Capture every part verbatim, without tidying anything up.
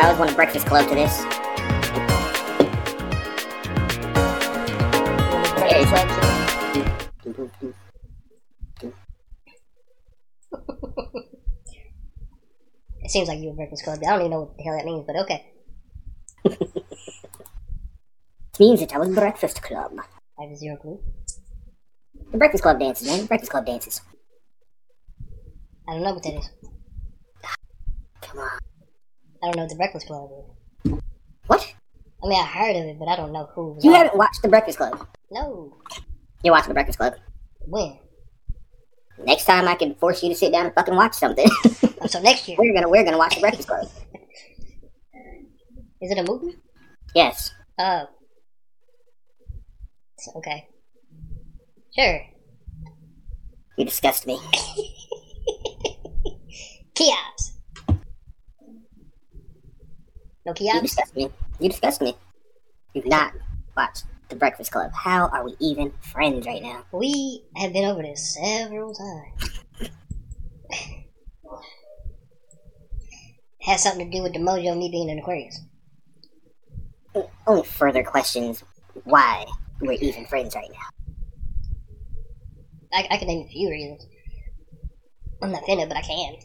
I would want a Breakfast Club to this. It seems like you a Breakfast Club. I don't even know what the hell that means, but okay. It means that I was Breakfast Club. I have zero clue. The Breakfast Club dances, man. The Breakfast Club dances. I don't know what that is. Come on. I don't know what the Breakfast Club is. What? I mean, I heard of it, but I don't know who. You haven't watched the Breakfast Club? No. You're watching the Breakfast Club? When? Next time I can force you to sit down and fucking watch something. Oh, so next year we're gonna we're gonna watch the Breakfast Club. Is it a movie? Yes. Oh. Okay. Sure. You disgust me. Kiosks. No kiosks? You disgust me. You disgust me. You've not watched The Breakfast Club. How are we even friends right now? We have been over this several times. Has something to do with the mojo of me being an Aquarius. Only further questions. Why we're even friends right now? I, I can name a few reasons. I'm not offended, but I can.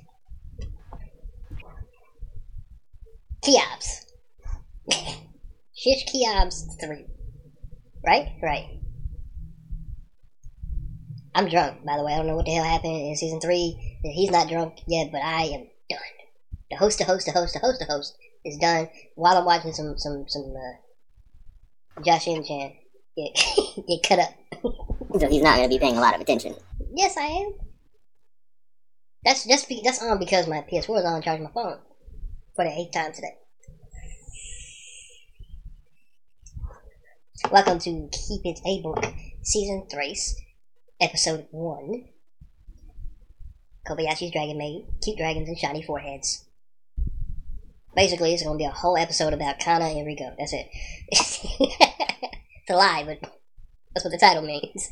Keops. Shish Keops three. Right? Right. I'm drunk, by the way. I don't know what the hell happened in season three. He's not drunk yet, but I am done. The host, the host, the host, the host, the host is done while I'm watching some, some, some, uh, Josh and Chan get, get cut up. So he's not going to be paying a lot of attention. Yes, I am. That's, that's, that's on because my P S four is on charge my phone. For the eighth time today. Welcome to Keep It A Buck, Season three, Episode one. Kobayashi's Dragon Maid, Cute Dragons and Shiny Foreheads. Basically, it's going to be a whole episode about Kanna and Riko. That's it. It's a lie, but that's what the title means.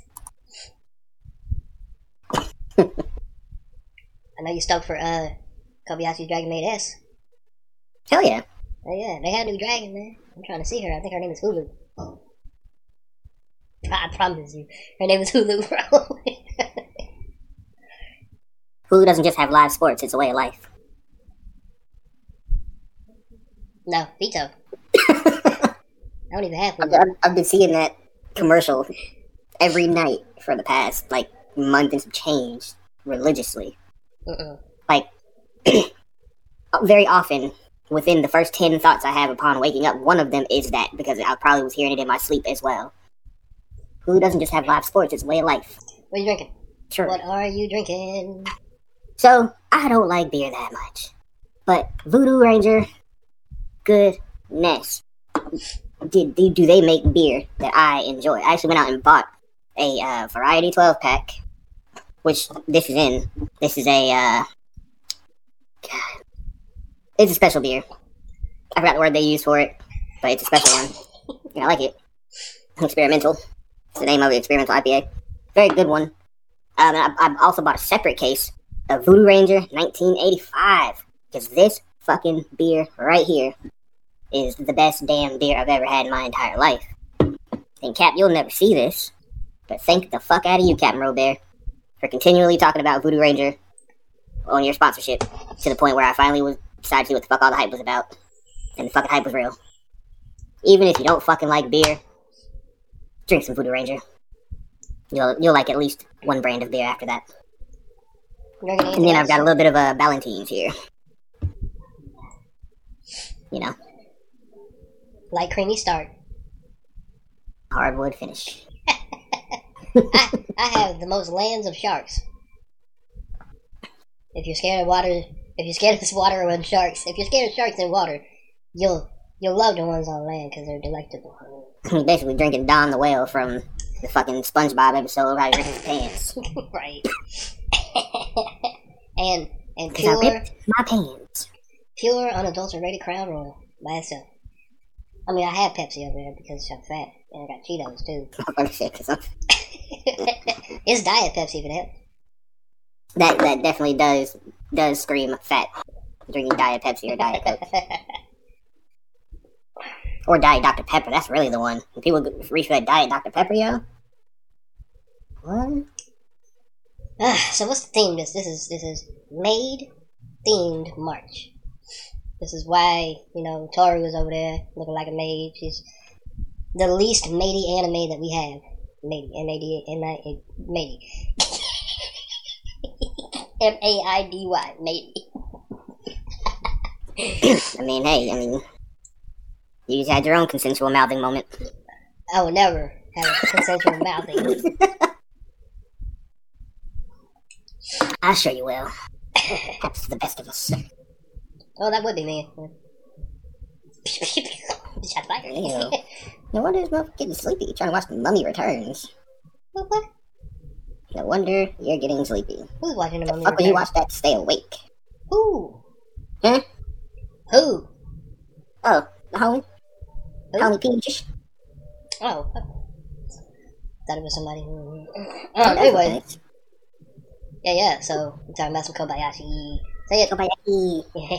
I know you're stoked for uh, Kobayashi's Dragon Maid S. Hell yeah. Oh yeah, they got a new dragon, man. I'm trying to see her. I think her name is Hulu. Oh. I promise you. Her name is Hulu, bro. Hulu doesn't just have live sports. It's a way of life. No, veto. I don't even have Hulu. I've, I've been seeing that commercial every night for the past, like, month and some change, religiously. Uh-uh. Like, very often... Within the first ten thoughts I have upon waking up, one of them is that, because I probably was hearing it in my sleep as well. Who doesn't just have live sports? It's a way of life. What are you drinking? Sure. What are you drinking? So, I don't like beer that much. But Voodoo Ranger, goodness. Did, did, do they make beer that I enjoy? I actually went out and bought a uh, variety twelve pack, which this is in. This is a, uh... God. It's a special beer. I forgot the word they use for it, but it's a special one. Yeah, I like it. Experimental. It's the name of it, Experimental I P A. Very good one. Um, I, I also bought a separate case of Voodoo Ranger nineteen eighty-five, because this fucking beer right here is the best damn beer I've ever had in my entire life. And Cap, you'll never see this, but thank the fuck out of you, Captain Robear, for continually talking about Voodoo Ranger on your sponsorship to the point where I finally was... decided to see what the fuck all the hype was about. And the fucking hype was real. Even if you don't fucking like beer, drink some Voodoo Ranger. You'll you'll like at least one brand of beer after that. And then I've got a little bit of a Ballantine's here. You know. Light creamy start. Hardwood finish. I, I have the most lands of sharks. If you're scared of water... If you're scared of this water and sharks, if you're scared of sharks and water, you'll you'll love the ones on land because they're delectable. You're basically drinking Don the Whale from the fucking SpongeBob episode how he ripped his pants. Right. and and pure I ripped my pants. Pure unadulterated Crown Royal by itself. I mean, I had Pepsi over there because I'm fat and I got Cheetos too. Oh shit! Cause I'm... It's Diet Pepsi for that. That that definitely does. Does scream fat drinking Diet Pepsi or Diet Coke. Or Diet Doctor Pepper. That's really the one. When people refed Diet Doctor Pepper, yo. What? Uh, so what's the theme? This this is this is Maid themed March. This is why, you know, Tohru is over there looking like a maid. She's the least matey anime that we have. Matey, M A D, M I D, matey. M A I D Y, matey. I mean, hey, I mean, you just had your own consensual mouthing moment. I would never have a consensual mouthing. I sure you will. Perhaps the best of us. Oh, that would be me. Shot fire. Ew. No wonder this motherfucker getting sleepy trying to watch The Mummy Returns. What? What? No wonder you're getting sleepy. Who's watching The Mummy Returns? How can you watch that to stay awake? Who? Huh? Who? Oh, the homie. Homie Peaches. Oh. Thought it was somebody who... Um, anyway. Yeah, yeah, so we're talking about some Kobayashi. Say it. Kobayashi. Yeah.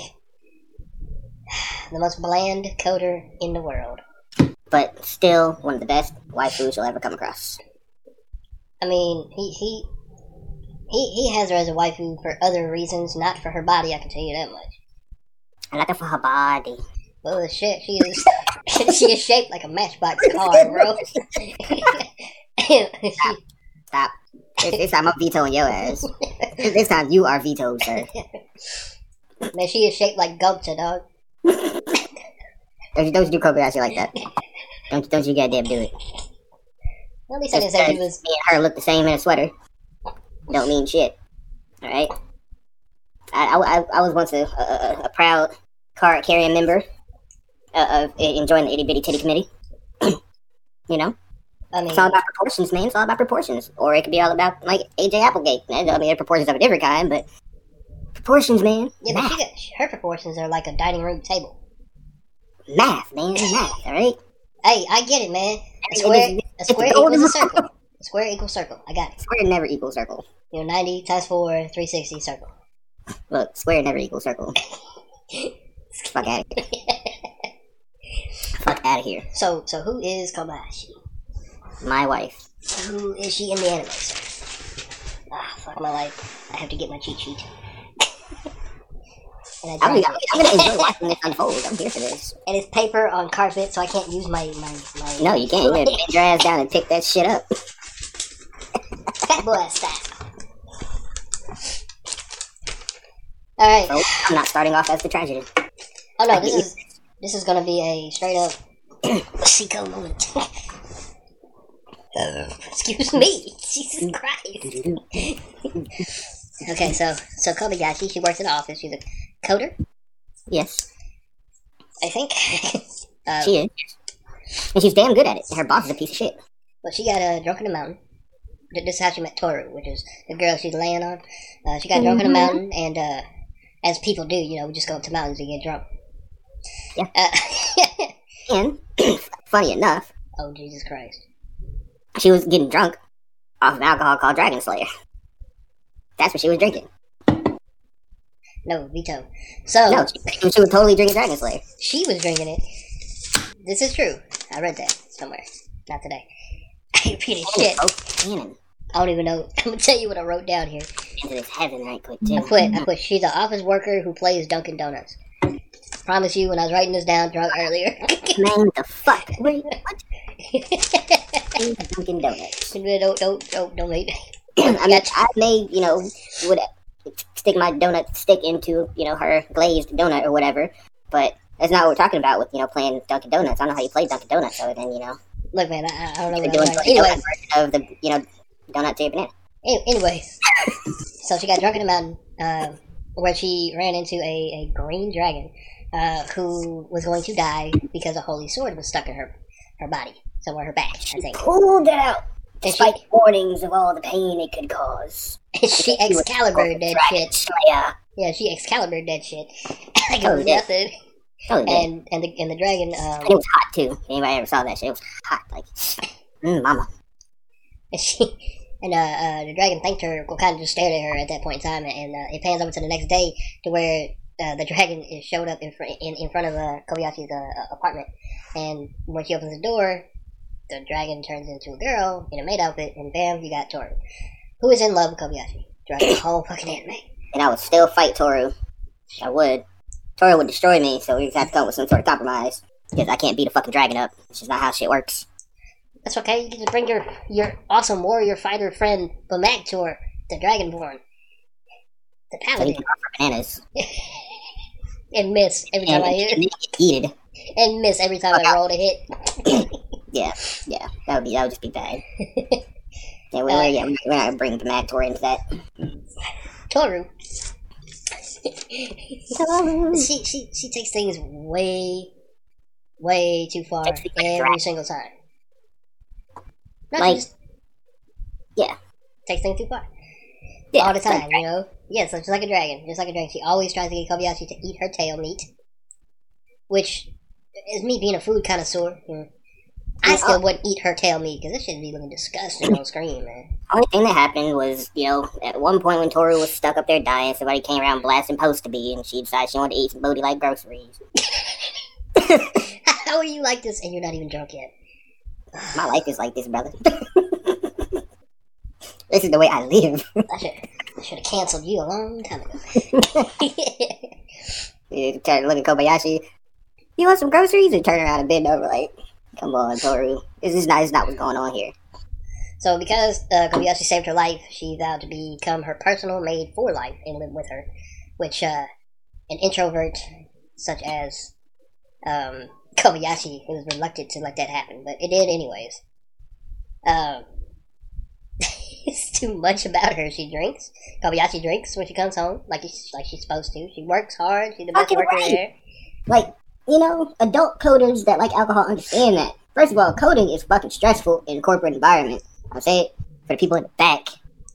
The most bland coder in the world. But still one of the best waifus you'll ever come across. I mean, he he he, he has her as a waifu for other reasons, not for her body, I can tell you that much. I like her for her body. Bullshit, she is she is shaped like a matchbox car, bro. Stop. Stop. This, this time I'm vetoing your ass. This, this time you are vetoed, sir. Man, she is shaped like Gumcha, dog. Don't you, don't you do Kobayashi like that. Don't you, don't you goddamn do it. Well, at least I didn't say she was... Me and her look the same in a sweater. Don't mean shit. Alright? I, I, I was once a, a, a proud card-carrying member uh, of enjoying the itty-bitty titty committee. You know? I mean, it's all about proportions, man. It's all about proportions. Or it could be all about, like, A J Applegate. I mean, they're proportions of a different kind, but... Proportions, man. Yeah, but she got, her proportions are like a dining room table. Math, man, math, alright? Hey, I get it, man. A square, a square equals a circle. A square equals circle. I got it. Square never equals circle. You know, ninety times four, three sixty, circle. Look, square never equals circle. Fuck out of here. Fuck out of here. So, so who is Kobayashi? My wife. Who is she in the anime, sir? Ah, fuck my life. I have to get my cheat sheet. I'm gonna, I'm gonna enjoy watching this unfold. I'm here for this. And it's paper on carpet, so I can't use my... my, my no, you can't. You're gonna bend your ass down and pick that shit up. Fat boy style. Alright. So, I'm not starting off as the tragedy. Oh no, this is... This is gonna be a straight up... Seiko moment. uh, Excuse me. Jesus Christ. Okay, so so Kobayashi, she works in the office. She's a coder. Yes, I think um, she is, and she's damn good at it. Her boss is a piece of shit. But she got uh, drunk in the mountain. This is how she met Tohru, which is the girl she's laying on. Uh, she got mm-hmm. drunk in the mountain, and uh, as people do, you know, we just go up to mountains and get drunk. Yeah. Uh, and funny enough, oh Jesus Christ, she was getting drunk off of alcohol called Dragon Slayer. That's what she was drinking. No, veto. So no, she, she was totally drinking Dragon Slayer. She was drinking it. This is true. I read that somewhere. Not today. I repeated shit. Oh, I don't even know. I'm gonna tell you what I wrote down here. Into this heaven, I quit too. I put. I put. She's an office worker who plays Dunkin' Donuts. I promise you, when I was writing this down, drunk earlier. Man, the fuck. Wait, what? Dunkin' Donuts. Don't, don't, don't, don't make that. I mean, I may, you know, would stick my donut stick into, you know, her glazed donut or whatever, but that's not what we're talking about with, you know, playing Dunkin' Donuts. I don't know how you play Dunkin' Donuts, other than, you know. Look, man, I, I don't know what doing I'm doing. Anyway. Of the, you know, donut to your banana. Anyway, so she got drunk in the mountain, uh, where she ran into a, a green dragon, uh, who was going to die because a holy sword was stuck in her, her body, somewhere her back, I think. She pulled it out. Despite she, warnings of all the pain it could cause. She Excalibured that shit. Slayer. Yeah, she Excalibured that shit. Like oh, it was nothing. Oh, and, and, the, and the dragon... Um, it was hot, too. Anybody ever saw that shit? It was hot. Like, mmm, mama. And, she, and uh, uh, the dragon thanked her, kind of just stared at her at that point in time, and uh, it pans over to the next day to where uh, the dragon is showed up in, fr- in, in front of uh, Kobayashi's uh, apartment. And when she opens the door, the dragon turns into a girl in a maid outfit, and bam, you got Tohru, who is in love with Kobayashi throughout the whole fucking anime. And I would still fight Tohru. I would. Tohru would destroy me, so we just have to come up with some sort of compromise. Because I can't beat a fucking dragon up. It's just not how shit works. That's okay. You can just bring your, your awesome warrior fighter friend Bamak to her, the dragonborn. The paladin. So he can offer bananas. And miss every time and, I hit. And get heated. And miss every time Fuck I out. rolled a hit. yeah, yeah. That would be that would just be bad. yeah, we're, uh, yeah, we're not gonna bring Bamak Tohru into that. Tohru. she she she takes things way, way too far every single time. Not like, just, yeah, takes things too far. Yeah, all the time, like you know. Yeah, so just like a dragon, just like a dragon, she always tries to get Kobayashi to eat her tail meat, which is me being a food connoisseur. You know, I still oh. wouldn't eat her tail meat because this shit would be looking disgusting on screen, man. Only thing that happened was, you know, at one point when Tohru was stuck up there dying, somebody came around blasting Post to Be, and she decided she wanted to eat some booty like groceries. How are you like this and you're not even drunk yet? My life is like this, brother. This is the way I live. I should I should have canceled you a long time ago. You turn, look at Kobayashi. You want some groceries? And turn around and bend over like, come on, Tohru. This is not, it's not what's going on here. So because uh, Kobayashi saved her life, she vowed to become her personal maid for life and live with her, which uh, an introvert such as um, Kobayashi was reluctant to let that happen, but it did anyways. Um, it's too much about her. She drinks. Kobayashi drinks when she comes home, like like she's supposed to. She works hard. She's the best worker right. there. Like. You know, adult coders that like alcohol understand that. First of all, coding is fucking stressful in a corporate environment. I'll say it for the people in the back.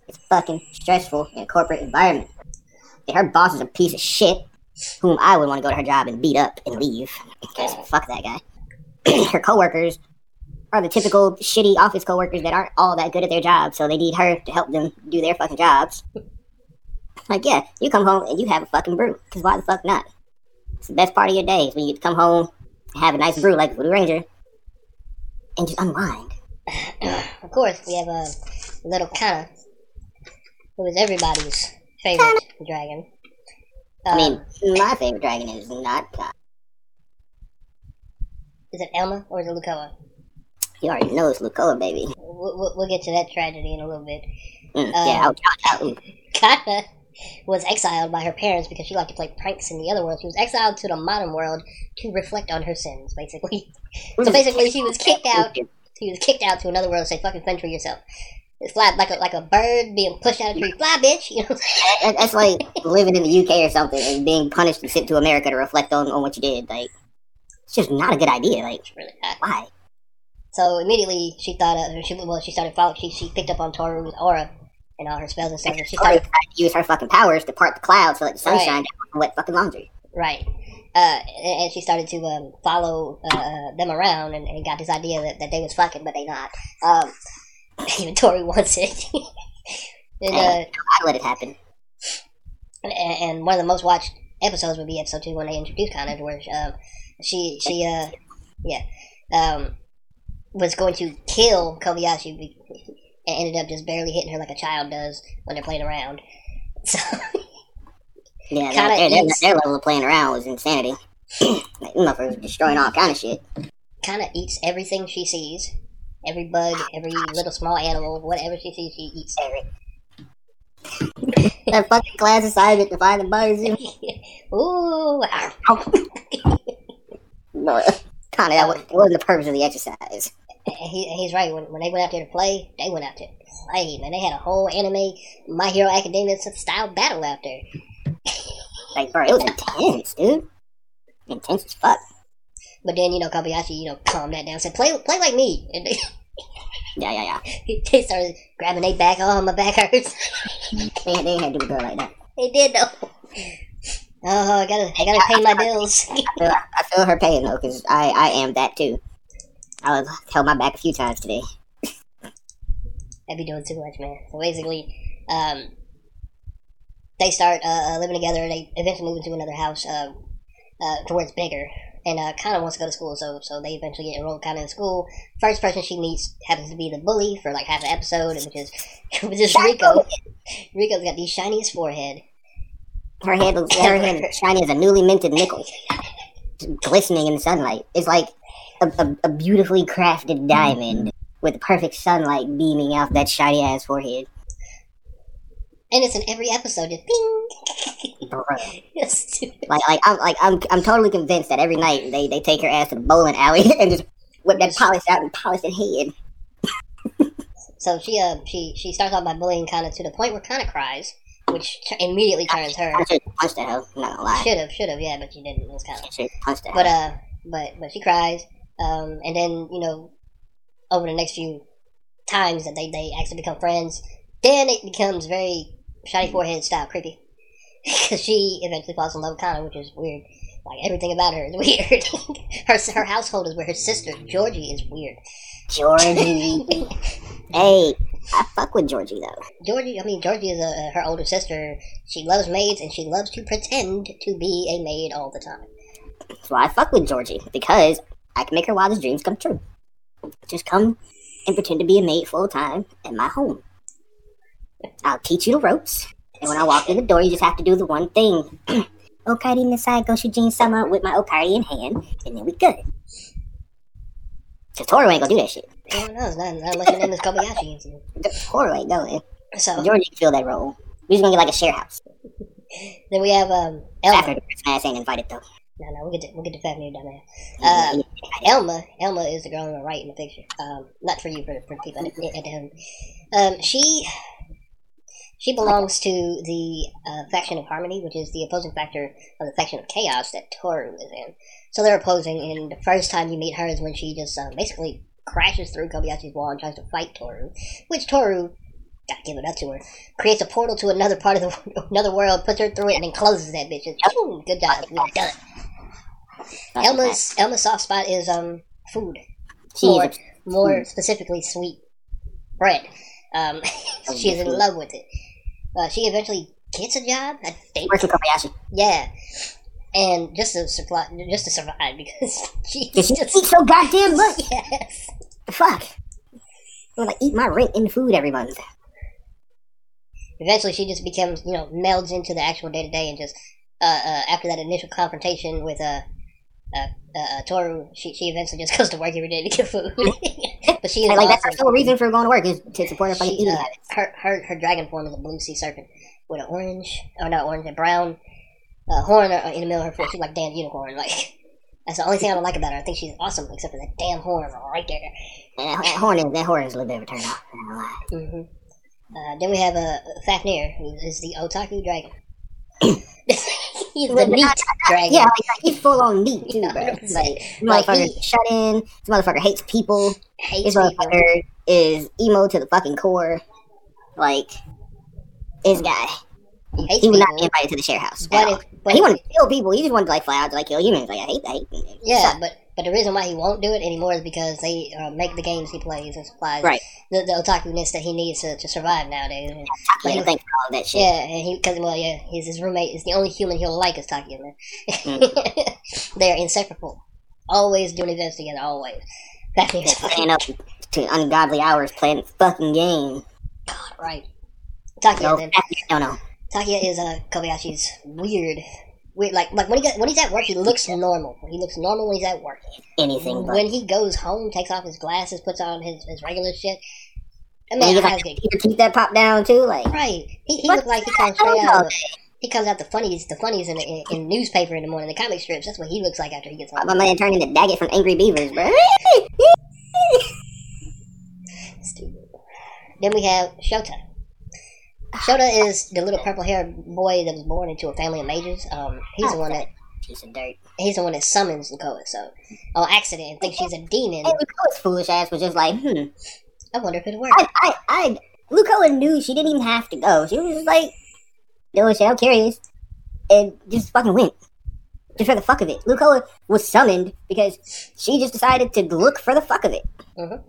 It's fucking stressful in a corporate environment. And her boss is a piece of shit, whom I would want to go to her job and beat up and leave. Because fuck that guy. Her coworkers are the typical shitty office coworkers that aren't all that good at their job, so they need her to help them do their fucking jobs. Like, yeah, you come home and you have a fucking brew. Because why the fuck not? It's the best part of your day is when you get to come home and have a nice brew like Voodoo Ranger and just unwind. Of course, we have a uh, little Kanna, who is everybody's favorite Kanna. dragon. Um, I mean, my favorite dragon is not Kanna. Is it Elma or is it Lucoa? You already know it's Lucoa, baby. We'll, we'll get to that tragedy in a little bit. Mm, um, yeah, I'll talk about Kanna was exiled by her parents because she liked to play pranks in the other world. She was exiled to the modern world to reflect on her sins, basically. So basically, she was kicked out. She was kicked out to another world to say, "Fucking fend for yourself." It's fly, like a like a bird being pushed out of a tree. Fly, bitch. You know, that's like living in the U K or something and being punished and sent to America to reflect on, on what you did. Like, it's just not a good idea. Like, it's really not. Why? So immediately she thought uh, she well she started following. She she picked up on Toru's aura. And all her spells and stuff. And she started to use her fucking powers to part the clouds so that the sun shine down on wet fucking laundry. Right. Uh, and, and she started to um, follow uh, them around and, and got this idea that, that they was fucking, but they not. Um, even Tohru wants it. and, uh, and I let it happen. And, and one of the most watched episodes would be episode two when they introduced Kanna, where um, she, she uh, yeah, um, was going to kill Kobayashi. And ended up just barely hitting her like a child does when they're playing around. So yeah, their, their, their level of playing around was insanity. Like, motherfuckers destroying all kind of shit. Kanna eats everything she sees. Every bug, every little small animal, whatever she sees, she eats every. That fucking class assignment to find the bugs. Ooh. No, Kanna, that wasn't, wasn't the purpose of the exercise. He, he's right. When, when they went out there to play, they went out there to play, man. They had a whole anime, My Hero Academia-style battle out there. Like, bro, it was intense, dude. Intense as fuck. But then, you know, Kobayashi, you know, calmed that down. Said, play play like me. And they, yeah, yeah, yeah. They started grabbing their back. Oh, my back hurts. they, they had to do a girl like that. They did, though. Oh, I gotta, I gotta pay my bills. I, feel, I feel her pain, though, because I, I am that, too. I was held my back a few times today. I'd be doing too much, man. So basically, um, they start uh, living together, and they eventually move into another house uh, uh, to where it's bigger. And uh, Kanna wants to go to school, so so they eventually get enrolled Kanna in school. First person she meets happens to be the bully for like half an episode, which is, which is Riko. Rico's got the shiniest forehead. Her hand is yeah, shiny as a newly minted nickel, glistening in the sunlight. It's like a, a, a beautifully crafted diamond with perfect sunlight beaming off that shiny ass forehead. And it's in every episode, just ping. Bro. like, like I'm, like I'm, I'm totally convinced that every night they, they take her ass to the bowling alley and just whip that polish out and polish that head. So she, uh, she, she starts off by bullying Kanna to the point where Kanna cries, which t- immediately turns her. I should have punched that hoe. I'm not gonna lie. Should have, should have, yeah, but she didn't. It was kind of. She punched that. But uh, but but she cries, um, and then you know, over the next few times that they they actually become friends, then it becomes very. Shiny forehead style, creepy. Because she eventually falls in love with Kanna, which is weird. Like, everything about her is weird. her her household is where her sister, Georgie, is weird. Georgie. Hey, I fuck with Georgie, though. Georgie, I mean, Georgie is a, her older sister. She loves maids, and she loves to pretend to be a maid all the time. That's why I fuck with Georgie, because I can make her wildest dreams come true. Just come and pretend to be a maid full time at my home. I'll teach you the ropes, and when I walk in the door, you just have to do the one thing. Okari Nisai Goshujin-sama with my Okari in hand, and then we good. Because Tohru ain't gonna do that shit. I don't know, it's not, not unless your name is Kobayashi. Tohru ain't going. So, Georgie can fill that role. We're just gonna get like a share house. Then we have, um, Elma. Fafnir, my ass ain't invited, though. No, no, we'll get to, we'll get to Fafnir, dumbass. Uh, yeah. Elma, Elma is the girl on the right in the picture. Um, not for you, for, for people at home. Um, she... She belongs to the uh, faction of Harmony, which is the opposing factor of the faction of Chaos that Tohru is in. So they're opposing, and the first time you meet her is when she just uh, basically crashes through Kobayashi's wall and tries to fight Tohru, which Tohru, gotta give it up to her, creates a portal to another part of the, another world, puts her through it, and then closes that bitch. It's, boom, good job, we're done. Elma's, Elma's soft spot is um food. More, more specifically, sweet bread. Um, she is in love with it. Uh, she eventually gets a job, I think. Working Kobayashi. Yeah, and just to supply, just to survive because she just eats so goddamn much. Yes. Fuck. I'm gonna eat my rent in food every month. Eventually, she just becomes, you know, melds into the actual day to day, and just uh, uh, after that initial confrontation with uh, uh, uh Tohru, she she eventually just goes to work every day to get food. But she is like, awesome. That's her sole reason for going to work is to support her fucking eating habits. Uh, her, her, her dragon form is a blue sea serpent with an orange, oh no, orange and brown uh, horn in the middle of her foot. She's like damn unicorn. Like that's the only thing I don't like about her. I think she's awesome except for that damn horn right there. Yeah, that horn is that horn is a little bit of a turn off. Mm-hmm. Uh, then we have a uh, Fafnir, who is the otaku dragon. He's the meat dragon. Yeah, like, like he's full on meat too, bro. Like, this motherfucker he, shut in. This motherfucker hates people. Hates this motherfucker people. Is emo to the fucking core. Like this guy, he, hates he would people. Not be invited to the share house. But, if, but he wanted to kill people. He just wanted to like fly out to like kill humans. Like I hate, I hate. It yeah, sucks. but but the reason why he won't do it anymore is because they uh, make the games he plays and supplies right. the, the otaku-ness that he needs to, to survive nowadays. And, yeah, Takiya thanks for all of that shit. Yeah, and he because well yeah, he's his roommate is the only human he'll like is Takiya, man. Mm-hmm. They're inseparable, always doing events together, always. He's staying up to ungodly hours playing the fucking game. God, right. Takiya, no, then. No, no. Takiya is uh, Kobayashi's weird. Weird, like like when he got, when he's at work, he looks normal. He looks normal when he's at work. Anything. But. When he goes home, takes off his glasses, puts on his, his regular shit. And man, he like, your teeth that pop down too, like right. He, he looks like he comes straight out. Of, he comes out the funnies, the funnies in the in, in newspaper in the morning, the comic strips. That's what he looks like after he gets home. My man turned into Daggett from Angry Beavers, bro. Stupid. Then we have Shouta. Shouta is the little purple-haired boy that was born into a family of mages. Um, he's the one that piece of dirt. He's the one that summons Lucoa. So, on accident, and thinks she's a demon. And Lucoa's foolish ass was just like, hmm. I wonder if it worked. I, I, I, Lucoa knew she didn't even have to go. She was just like, no shit, I'm curious, and just fucking went. Just for the fuck of it, Lucoa was summoned because she just decided to look for the fuck of it. Mm-hmm.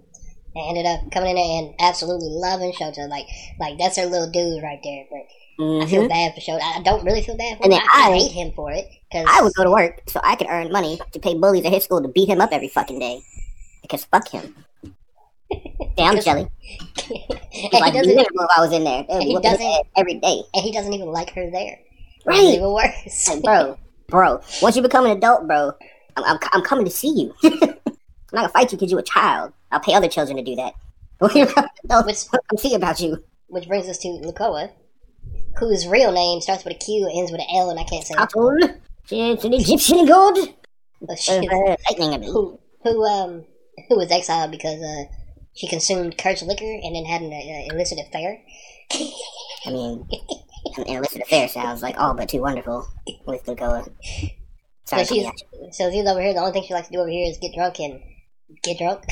Ended up coming in there and absolutely loving Shouta. Like, like that's her little dude right there. But Mm-hmm. I feel bad for Shouta. I don't really feel bad for him. And then I, I hate him for it. Cause I would go to work so I could earn money to pay bullies at his school to beat him up every fucking day. Because fuck him. Yeah, I'm jelly. Like, you never knew if I was in there. They would whoop his ass every day. And he doesn't even like her there. Right. It's even worse. Like, bro, bro, once you become an adult, bro, I'm, I'm, I'm coming to see you. I'm not going to fight you because you're a child. I'll pay other children to do that. When you're an adult, which, I'll see about you. Which brings us to Lucoa, whose real name starts with a Q, ends with an L, and I can't say it. She's an Egyptian god. Lightning, who, who, um, who was exiled because uh, she consumed cursed liquor and then had an uh, illicit affair. I mean, an illicit affair sounds like all but too wonderful with Lucoa. Sorry, so she's so she's over here. The only thing she likes to do over here is get drunk and get drunk.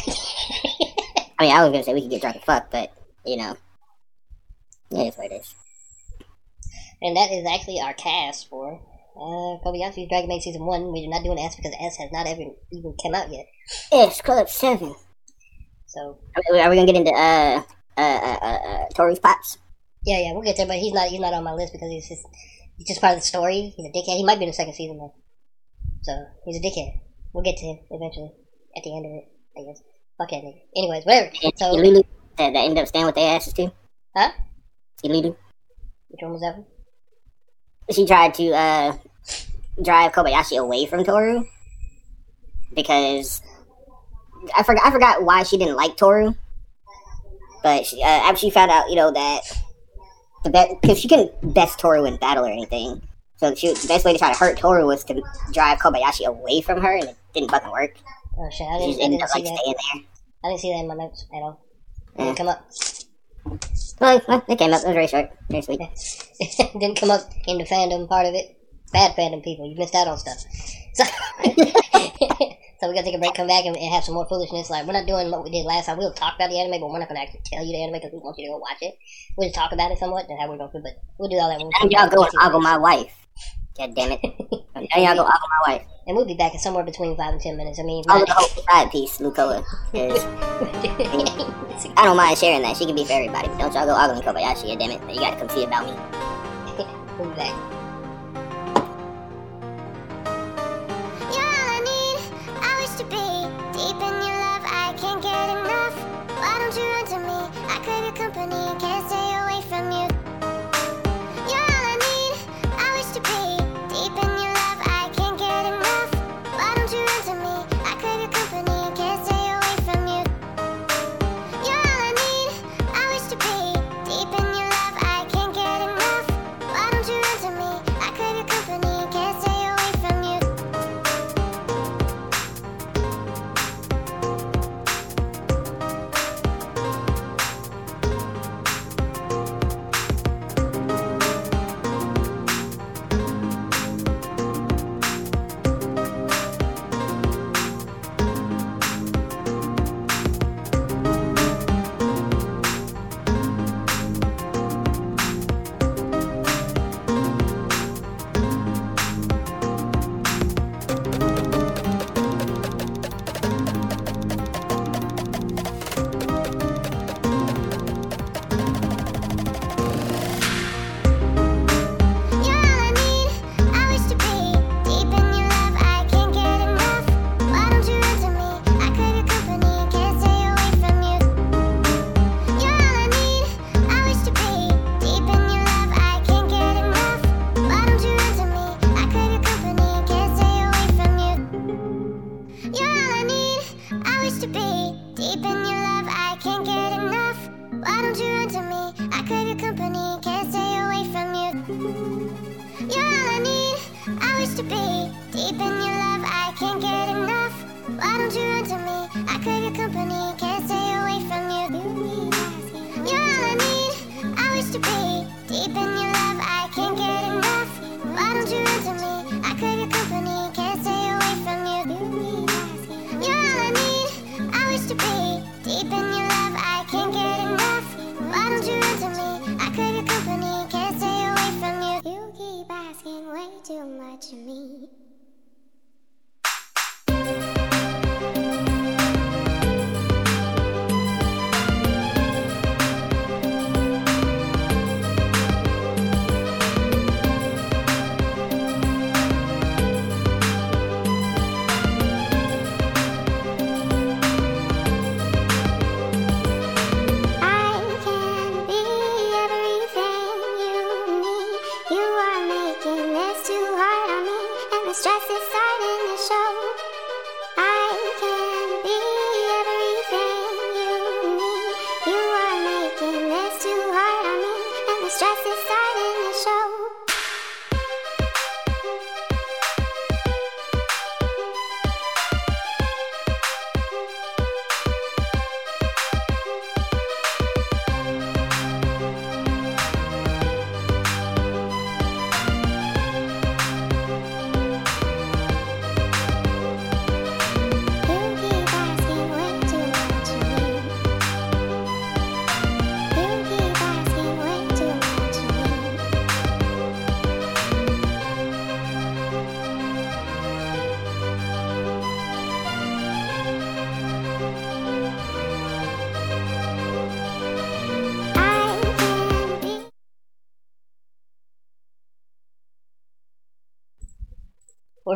I mean, I was gonna say we could get drunk and fuck, but you know, yeah, that's what it is. And that is actually our cast for uh, Kobayashi's Dragon Maid Season one. We are not doing S because S has not ever even come out yet. It's Club seven. So... Are we, are we going to get into uh, uh, uh, uh, Tohru's Pops? Yeah, yeah, we'll get there, but he's not he's not on my list because he's just he's just part of the story. He's a dickhead. He might be in the second season, though. So, he's a dickhead. We'll get to him eventually. At the end of it, I guess. Fuck that nigga. Anyways, whatever. So... Illulu, that, that ended up staying with their asses, too? Huh? Illulu. Which one was that one? She tried to uh, drive Kobayashi away from Tohru because I forgot I forgot why she didn't like Tohru, but she, uh, after she found out, you know, that the best because she couldn't best Tohru in battle or anything, so she, the best way to try to hurt Tohru was to drive Kobayashi away from her, and it didn't fucking work. Oh shit! I didn't, she just ended I didn't up see like that. Staying there. I didn't see that in my notes at all. It didn't yeah. come up. Well, well, it came up. It was very short. Very sweet. Didn't come up in the fandom part of it. Bad fandom people. You missed out on stuff. So, so we got to take a break, come back, and, and have some more foolishness. Like, we're not doing what we did last time. We'll talk about the anime, but we're not going to actually tell you the anime because we want you to go watch it. We'll just talk about it somewhat and how we're going to, but we'll do all that. We'll and y'all go ogle my wife. God damn it. And y'all go ogle my wife. And we'll be back in somewhere between five and ten minutes. I mean, I'll do the whole side piece, Lucoa. I don't mind sharing that. She can be for everybody. But don't y'all go ogling Kobayashi, yeah, damn it. You gotta come see about me. We'll be back. You're all I need. I wish to be deep in your love. I can't get enough. Why don't you run to me? I crave your company and can't stay away from you. You're all I need. I wish to be deep in your love. I can't get enough. Why don't you run to me? I crave your company and can't stay away from you. You're all I need. I wish to be deep in your love. I can't get enough. Why don't you run to me? I crave your company and can't stay away from you.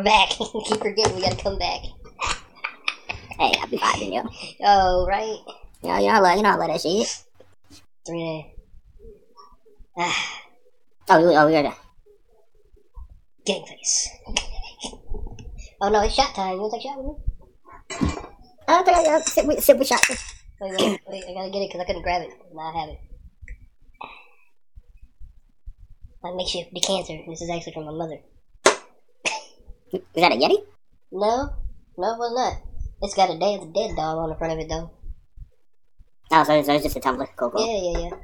We're back. Keep forgetting we gotta come back. Hey, I'll be fighting you. Yo, right? Yo, you know I love, you know I love that shit. Three and a... Oh, we, oh, we gotta... Gang face. Oh no, it's shot time. You wanna take a shot with me? I don't think I... Sit with, sit with shot. Wait, wait, wait, I gotta get it because I couldn't grab it. Now I have it. My makeshift decanter. This is actually from my mother. Is that a Yeti? No. No, it was not. It's got a Day of the Dead doll on the front of it, though. Oh, so it's, so it's just a tumbler. Cool, cool. Yeah, yeah, yeah.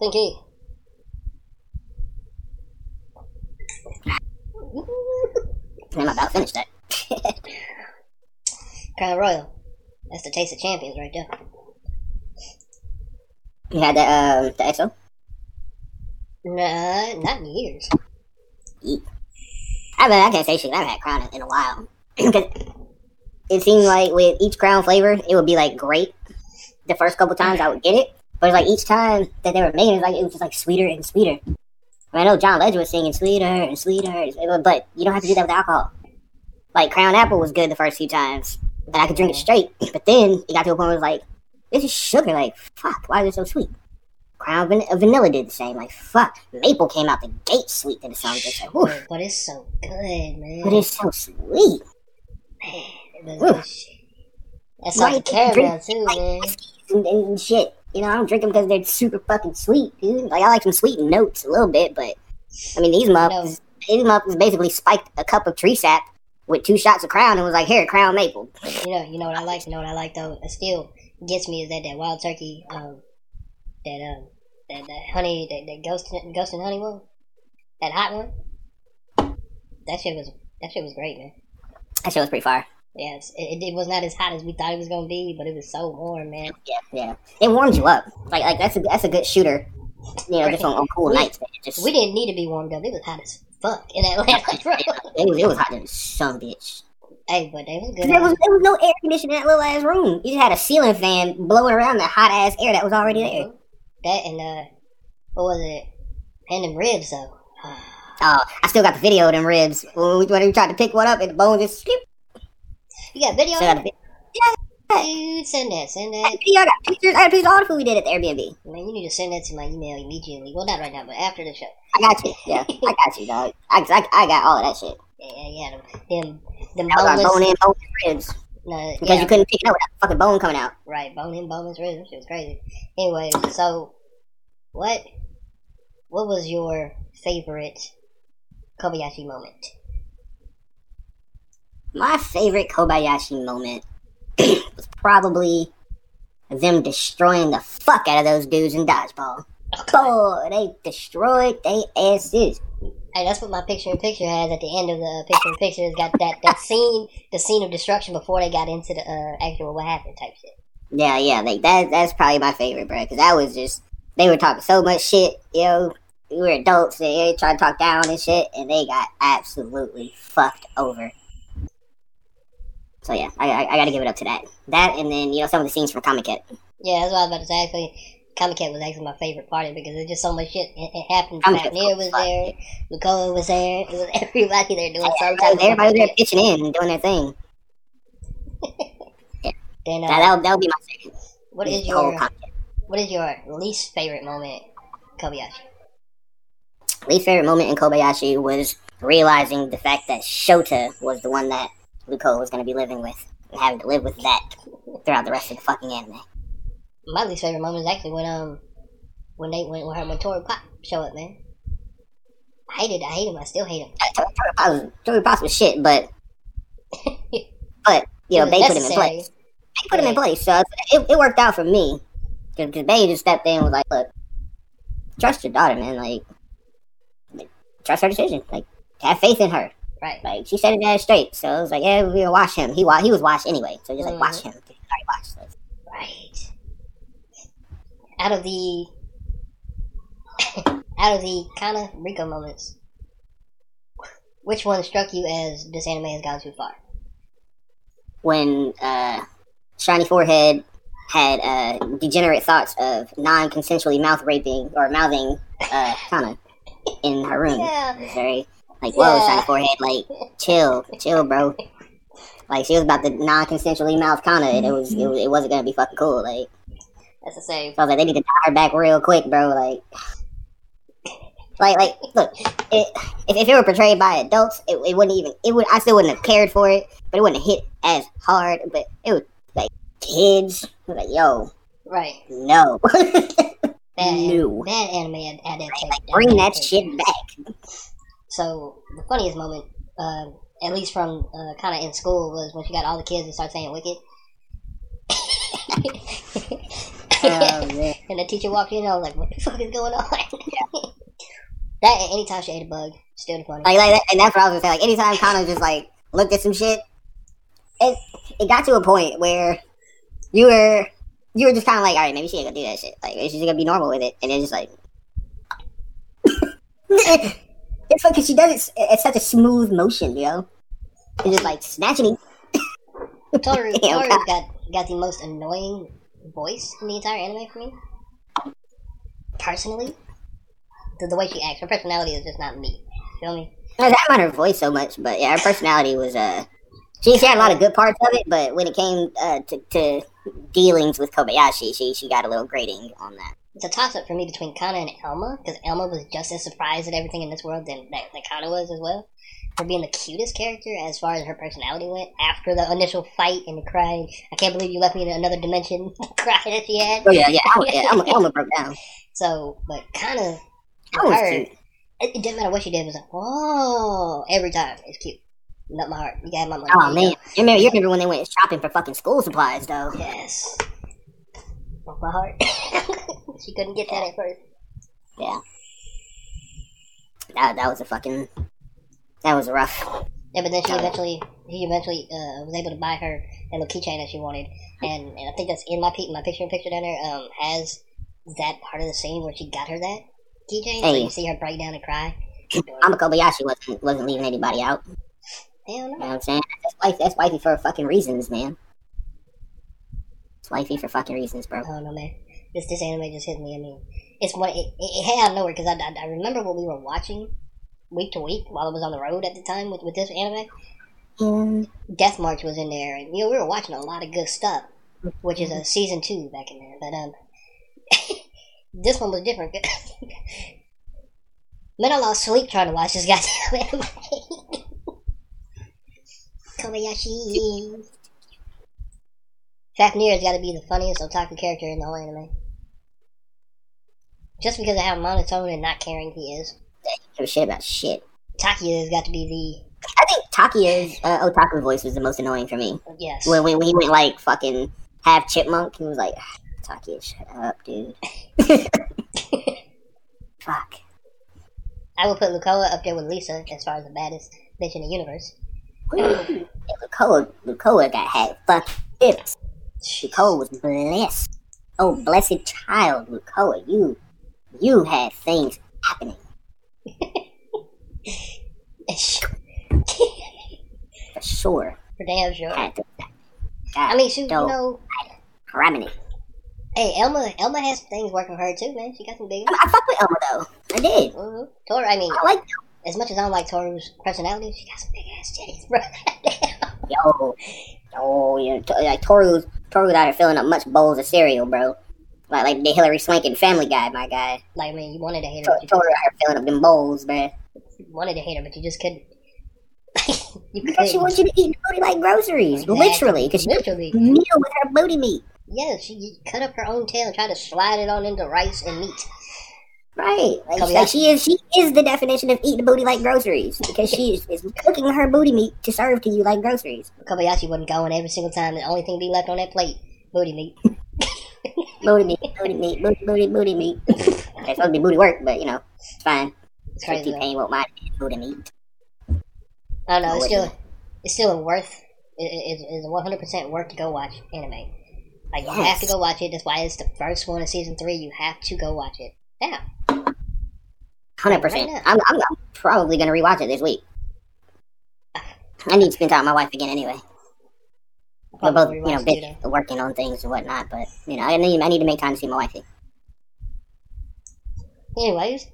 Thank you. I'm about to finish that. Crown Royal. That's the taste of champions right there. You had that, uh, the X O? Nah, not in years. Yeet. I mean, I can't say shit. I've had Crown in a while. Because it seemed like with each Crown flavor, it would be, like, great. The first couple times I would get it. But it's like each time that they were making it, like, it was just, like, sweeter and sweeter. I mean, I know John Legend was singing sweeter and sweeter, but you don't have to do that with alcohol. Like, Crown Apple was good the first few times. And I could drink it straight. But then it got to a point where it was like, this is sugar. Like, fuck, why is it so sweet? Crown van- Vanilla did the same. Like, fuck. Maple came out the gate sweet to the song. Just like, woof. But it's so good, man. But it's so sweet. Man, that shit. That's all the caramel, too, like, man. And, and shit. You know, I don't drink them because they're super fucking sweet, dude. Like, I like some sweet notes a little bit, but... I mean, these muffins... No. These muffins basically spiked a cup of tree sap with two shots of Crown and was like, here, Crown Maple. You know, you know what I like? You know what I like, though? It still gets me is that that Wild Turkey... um That um, that, that honey, that, that ghost, ghost and honey one, that hot one. That shit was that shit was great, man. That shit was pretty fire. Yeah, it, it it was not as hot as we thought it was gonna be, but it was so warm, man. Yeah, yeah, it warms you up. Like like that's a that's a good shooter. You know, right. Just on, on cool we, nights. Just... We didn't need to be warmed up. It was hot as fuck in Atlanta, bro. It was it was hot as some bitch. Hey, but they was good. There was, there was no air conditioning in that little ass room. You just had a ceiling fan blowing around the hot ass air that was already there. Mm-hmm. That and, uh, what was it? And them ribs, though. Oh, I still got the video of them ribs. When we, when we tried to pick one up and the bone just... Skip. You got video? Got video. Yeah. Dude, send that, send that. I got, I got pictures, I got pictures of all the food we did at the Airbnb. Man, you need to send that to my email immediately. Well, not right now, but after the show. I got you, yeah. I got you, dog. I, I, I got all of that shit. Yeah, yeah, them, them, them boneless... bone in ribs. No, because yeah. You couldn't pick it up with that fucking bone coming out. Right, bone in, boneless ribs. That shit was crazy. Anyway, so what what was your favorite Kobayashi moment? My favorite Kobayashi moment was probably them destroying the fuck out of those dudes in dodgeball. Oh, they destroyed they asses. Hey, that's what my picture-in-picture has at the end of the picture-in-picture. It's got that, that scene, the scene of destruction before they got into the uh, actual what happened type shit. Yeah, yeah, like that. That's probably my favorite, bro, because that was just, they were talking so much shit, you know, we were adults, and they tried to talk down and shit, and they got absolutely fucked over. So yeah, I, I, I gotta give it up to that. That, and then, you know, some of the scenes from Comiket. Yeah, that's what I was about to say, actually. Comiket was actually my favorite part of it because there's just so much shit. It, it happened. Fafnir was there. Lucoa was there. It was everybody there doing something. Everybody, everybody was there shit. Pitching in and doing their thing. Yeah. Then, uh, that, that'll, that'll be my second. What is your What is your least favorite moment in Kobayashi? Least favorite moment in Kobayashi was realizing the fact that Shouta was the one that Lucoa was going to be living with and having to live with that throughout the rest of the fucking anime. My least favorite moment is actually when um when they when, when her when Tohru Pop show up, man. I hated I hate him, I still hate him. Tohru Pop was Tohru Pop was shit, but but you know, they put him in place. They put yeah. him in place, so it it worked out for me. Cause, Cause they just stepped in and was like, look, trust your daughter, man, like, like trust her decision. Like, have faith in her. Right. Like, she said it that straight, so it was like, yeah, we'll watch him. He wa- he was washed anyway, so just like mm-hmm. watch him. He already watched this. Right. Out of the, out of the Kanna Riko moments, which one struck you as this anime has gone too far? When uh, Shiny Forehead had uh, degenerate thoughts of non-consensually mouth raping or mouthing uh, Kanna in her room. Yeah. It was very Like, whoa, yeah. Shiny Forehead, like, chill, chill, bro. Like, she was about to non-consensually mouth Kanna, and it was, it was, it wasn't gonna be fucking cool, like. That's the same. So I was like, they need to tie her back real quick, bro, like. Like, like, look, it, if, if it were portrayed by adults, it, it wouldn't even, it would, I still wouldn't have cared for it, but it wouldn't have hit as hard, but it was, like, kids, I was like, yo. Right. No. That, no. That anime adaptation. Like, bring that shit back. So, the funniest moment, uh, at least from uh, kind of in school, was when she got all the kids and started saying wicked. Oh, man. And the teacher walked in and I was like, what the fuck is going on? That, anytime she ate a bug, still the funny. Like, like that, and that's what I was going to say. Like, anytime Kanna just, like, looked at some shit, it it got to a point where you were you were just kind of like, all right, maybe she ain't going to do that shit. Like, she's going to be normal with it. And then just, like... It's like, because she does it at such a smooth motion, yo. And just, like, snatching it. Tohru, Tohru's got, got the most annoying voice in the entire anime for me. Personally. The, the way she acts, her personality is just not me. Feel me? I don't mind her voice so much, but yeah, her personality was, uh... She, she had a lot of good parts of it, but when it came uh, to, to dealings with Kobayashi, she she got a little grating on that. It's a toss-up for me between Kanna and Elma, because Elma was just as surprised at everything in this world than, that, that Kanna was as well. Her being the cutest character as far as her personality went, after the initial fight and the crying, I can't believe you left me in another dimension, cry that she had. Oh, yeah, yeah, Elma, yeah, Elma, Elma broke down. So, but Kanna... Her, it, it didn't matter what she did. It was like, whoa, every time. It's cute. Not my heart. You got my money. Oh, man. You remember, you remember when they went shopping for fucking school supplies, though? Yes. Not my heart. She couldn't get that at first. Yeah. That, that was a fucking... That was rough. Yeah, but then she eventually... He eventually uh, was able to buy her a little keychain that she wanted. And, and I think that's in my, my picture-in-picture down there. Um, has that part of the scene where she got her that? Keychain, hey. So you see her break down and cry. Mama Kobayashi wasn't, wasn't leaving anybody out. Hell no. You know what I'm saying? That's wifey, that's wifey for fucking reasons, man. It's wifey for fucking reasons, bro. I don't know, man. This, this anime just hit me. I mean, it's what it, it had out of nowhere, because I, I, I remember when we were watching week to week while I was on the road at the time with, with this anime. And Death March was in there, and you know, we were watching a lot of good stuff, which is a season two back in there, but um. This one was different. Man, I lost sleep trying to watch this goddamn anime. Kobayashi. Fafnir has got to be the funniest otaku character in the whole anime. Just because of how monotone and not caring he is. I don't give a shit about shit. Takiya has got to be the... I think Takiya's uh, otaku voice was the most annoying for me. Yes. When, when he went like fucking half chipmunk, he was like... Takiya, shut up, dude. Fuck. I would put Lucoa up there with Lisa as far as the baddest bitch in the universe. Ooh, Lucoa, Lucoa got had fucked hips. Lucoa was blessed. Oh, blessed child, Lucoa. You, you had things happening. For sure. For damn sure. I, to, I mean, she, you know. Harmony. Hey, Elma Elma has some things working for her, too, man. She got some big... I, I fucked with Elma, though. I did. Mm-hmm. Tohru, I mean... I like... As much as I don't like Tohru's personality, she got some big-ass titties, bro. Yo. Yo, yeah. To, like, Tohru's... Tohru's out here filling up much bowls of cereal, bro. Like, like the Hillary Swank Family Guy, my guy. Like, I mean, you wanted to hate her. Tohru out here filling up them bowls, bro. You wanted to hate her, but you just couldn't. You because couldn't. She wants you to eat booty like groceries. Exactly. Literally. Because she literally meal with her booty meat. Yeah, she cut up her own tail and tried to slide it on into rice and meat. Right. Like, like she is she is the definition of eating booty like groceries, because she is, is cooking her booty meat to serve to you like groceries. Kobayashi wasn't going every single time. The only thing be left on that plate, booty meat. Booty meat, booty meat, booty, booty, booty meat. It's supposed to be booty work, but, you know, it's fine. It's crazy. T-Pain won't mind booty meat. I don't know. It's still, it's still a worth, it, it, it's one hundred percent worth to go watch anime. Like, you yes. have to go watch it. That's why it's the first one of season three. You have to go watch it now. one hundred percent. Right now. I'm, I'm probably going to rewatch it this week. I need to spend time with my wife again anyway. We're both, you know, busy working on things and whatnot, but, you know, I need, I need to make time to see my wifey. Anyways,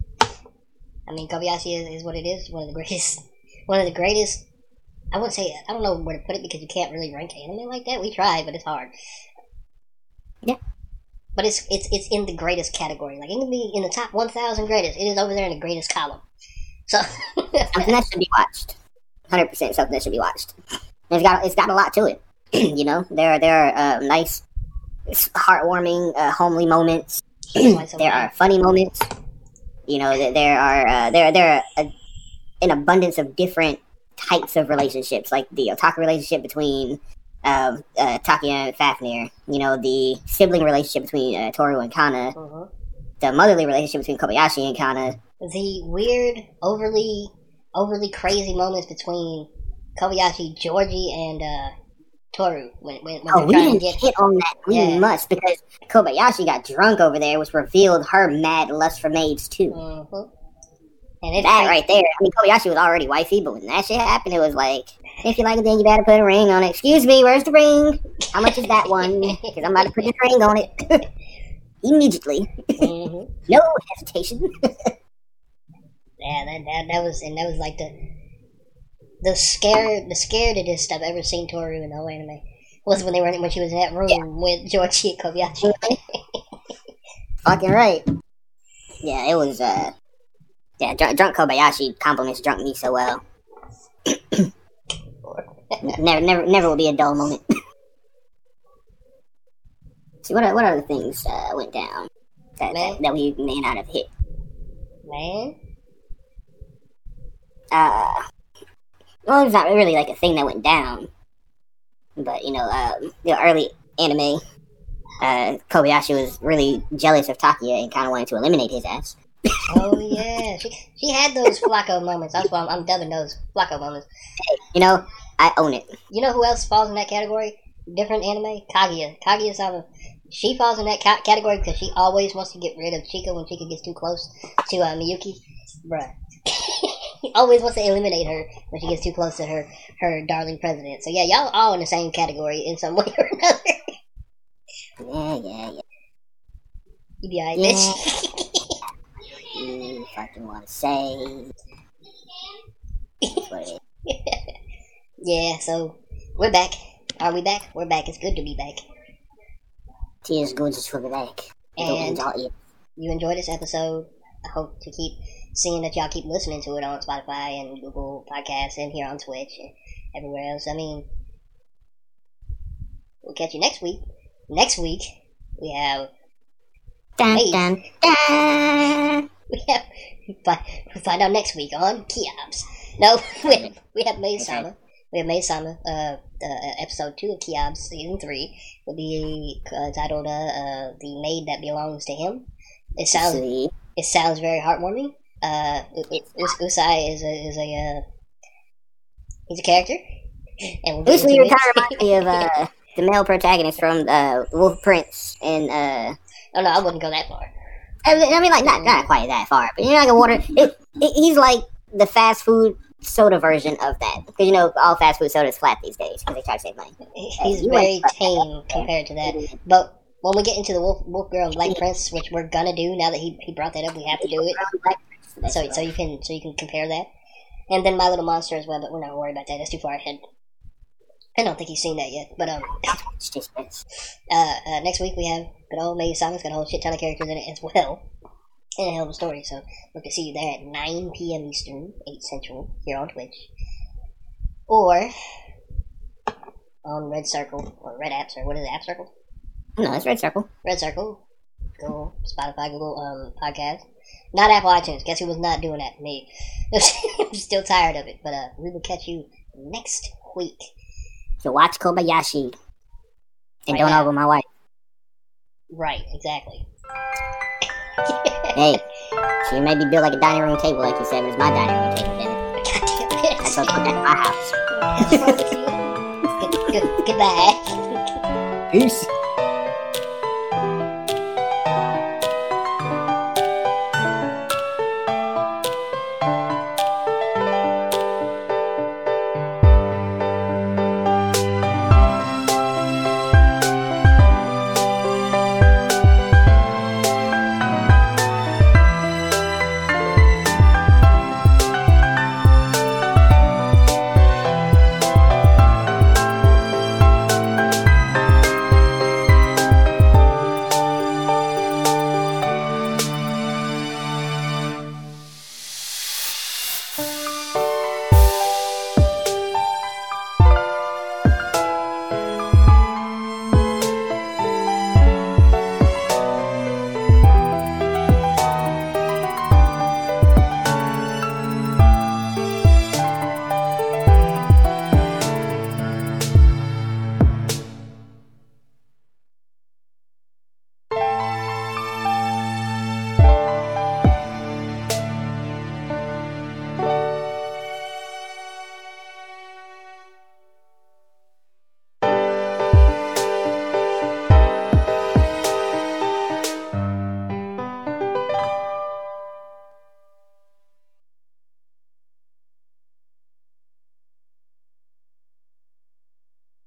I mean, Kobayashi is, is what it is. One of the greatest. One of the greatest. I wouldn't say, I don't know where to put it because you can't really rank anime like that. We tried, but it's hard. Yeah. But it's it's it's in the greatest category. Like, it can be in the top one thousand greatest. It is over there in the greatest column. So something that should be watched. one hundred percent something that should be watched. It's got it's got a lot to it. You know, there are, there are uh, nice, heartwarming, uh, homely moments. There are funny moments. You know, there are uh, there there are a, an abundance of different types of relationships, like the otaku relationship between uh, uh, Takiya and Fafnir, you know, the sibling relationship between uh, Tohru and Kanna, mm-hmm. the motherly relationship between Kobayashi and Kanna, the weird, overly, overly crazy moments between Kobayashi, Georgie, and uh, Tohru. When, when, when oh, we didn't get hit on that. We yeah. must, because Kobayashi got drunk over there, which revealed her mad lust for maids too. Mm-hmm. And it's that right there. I mean, Kobayashi was already wifey, but when that shit happened, it was like, if you like it, then you better put a ring on it. Excuse me, where's the ring? How much is that one? Because I'm about to put this ring on it. Immediately. Mm-hmm. No hesitation. Yeah, that, that that was, and that was like the, the scare, the scariest I've ever seen Tohru in the whole anime was when they were, when she was in that room yeah. with Georgie and Kobayashi. Fucking right. Yeah, it was, uh, Yeah, drunk, drunk Kobayashi compliments drunk me so well. never, never, never will be a dull moment. See, what what other things uh, went down that, that that we may not have hit? Man, uh, well, it's not really like a thing that went down, but you know, uh, the early anime, uh, Kobayashi was really jealous of Takiya and kind of wanted to eliminate his ass. Oh yeah, she she had those Flacco moments. That's why I'm, I'm dubbing those Flacco moments. You know, I own it. You know who else falls in that category? Different anime, Kaguya. Kaguya-sama. She falls in that ca- category because she always wants to get rid of Chica when Chica gets too close to uh, Miyuki. Bruh. Always wants to eliminate her when she gets too close to her her darling president. So yeah, y'all all in the same category in some way or another. Yeah, yeah, yeah. You be alright, yeah. Bitch. You fucking want to say. Yeah, so we're back. Are we back? We're back. It's good to be back. It is good to be back. And you enjoyed this episode. I hope to keep seeing that y'all keep listening to it on Spotify and Google Podcasts and here on Twitch and everywhere else. I mean, we'll catch you next week. Next week, we have... Dun, dun, dun. We have, but we'll find out next week on Keops. No, we have, we have Maid-sama. Okay. We have Maid-sama, uh, uh, episode two of Keops, season three, will be uh, titled, uh, uh, The Maid That Belongs to Him. It sounds, Sweet. It sounds very heartwarming. Uh, Us- Usai is a, is a, uh, he's a character. And we'll be into it. Kind of reminds me of, uh, the male protagonist from, uh, Wolf Prince and, uh, oh no, I wouldn't go that far. I mean, like, not not quite that far, but you know, like a water... It, it, he's like the fast food soda version of that. Because, you know, all fast food soda is flat these days because they try to save money. He's uh, very tame compared to that. But when we get into the Wolf, Wolf Girl and Black Prince, which we're gonna do now that he he brought that up, we have to do it. So so you can so you can compare that. And then My Little Monster as well, but we're not worried about that. That's too far ahead. I don't think he's seen that yet, but um, uh, uh, next week we have good old Maid-sama's got a whole shit ton of characters in it as well, and a hell of a story. So look to see you there at nine p.m. Eastern, eight Central, here on Twitch, or on Red Circle or Red Apps or what is it, App Circle? No, it's Red Circle. Red Circle. Google, Spotify, Google um podcast. Not Apple iTunes. Guess who was not doing that? Me. I'm still tired of it, but uh, we will catch you next week. So watch Kobayashi. And right don't now. Over my wife. Right, exactly. Hey, she made me build like a dining room table, like you said, but it's my dining room table, damn it. God damn it. I told you that in my house. Good, good, goodbye. Peace.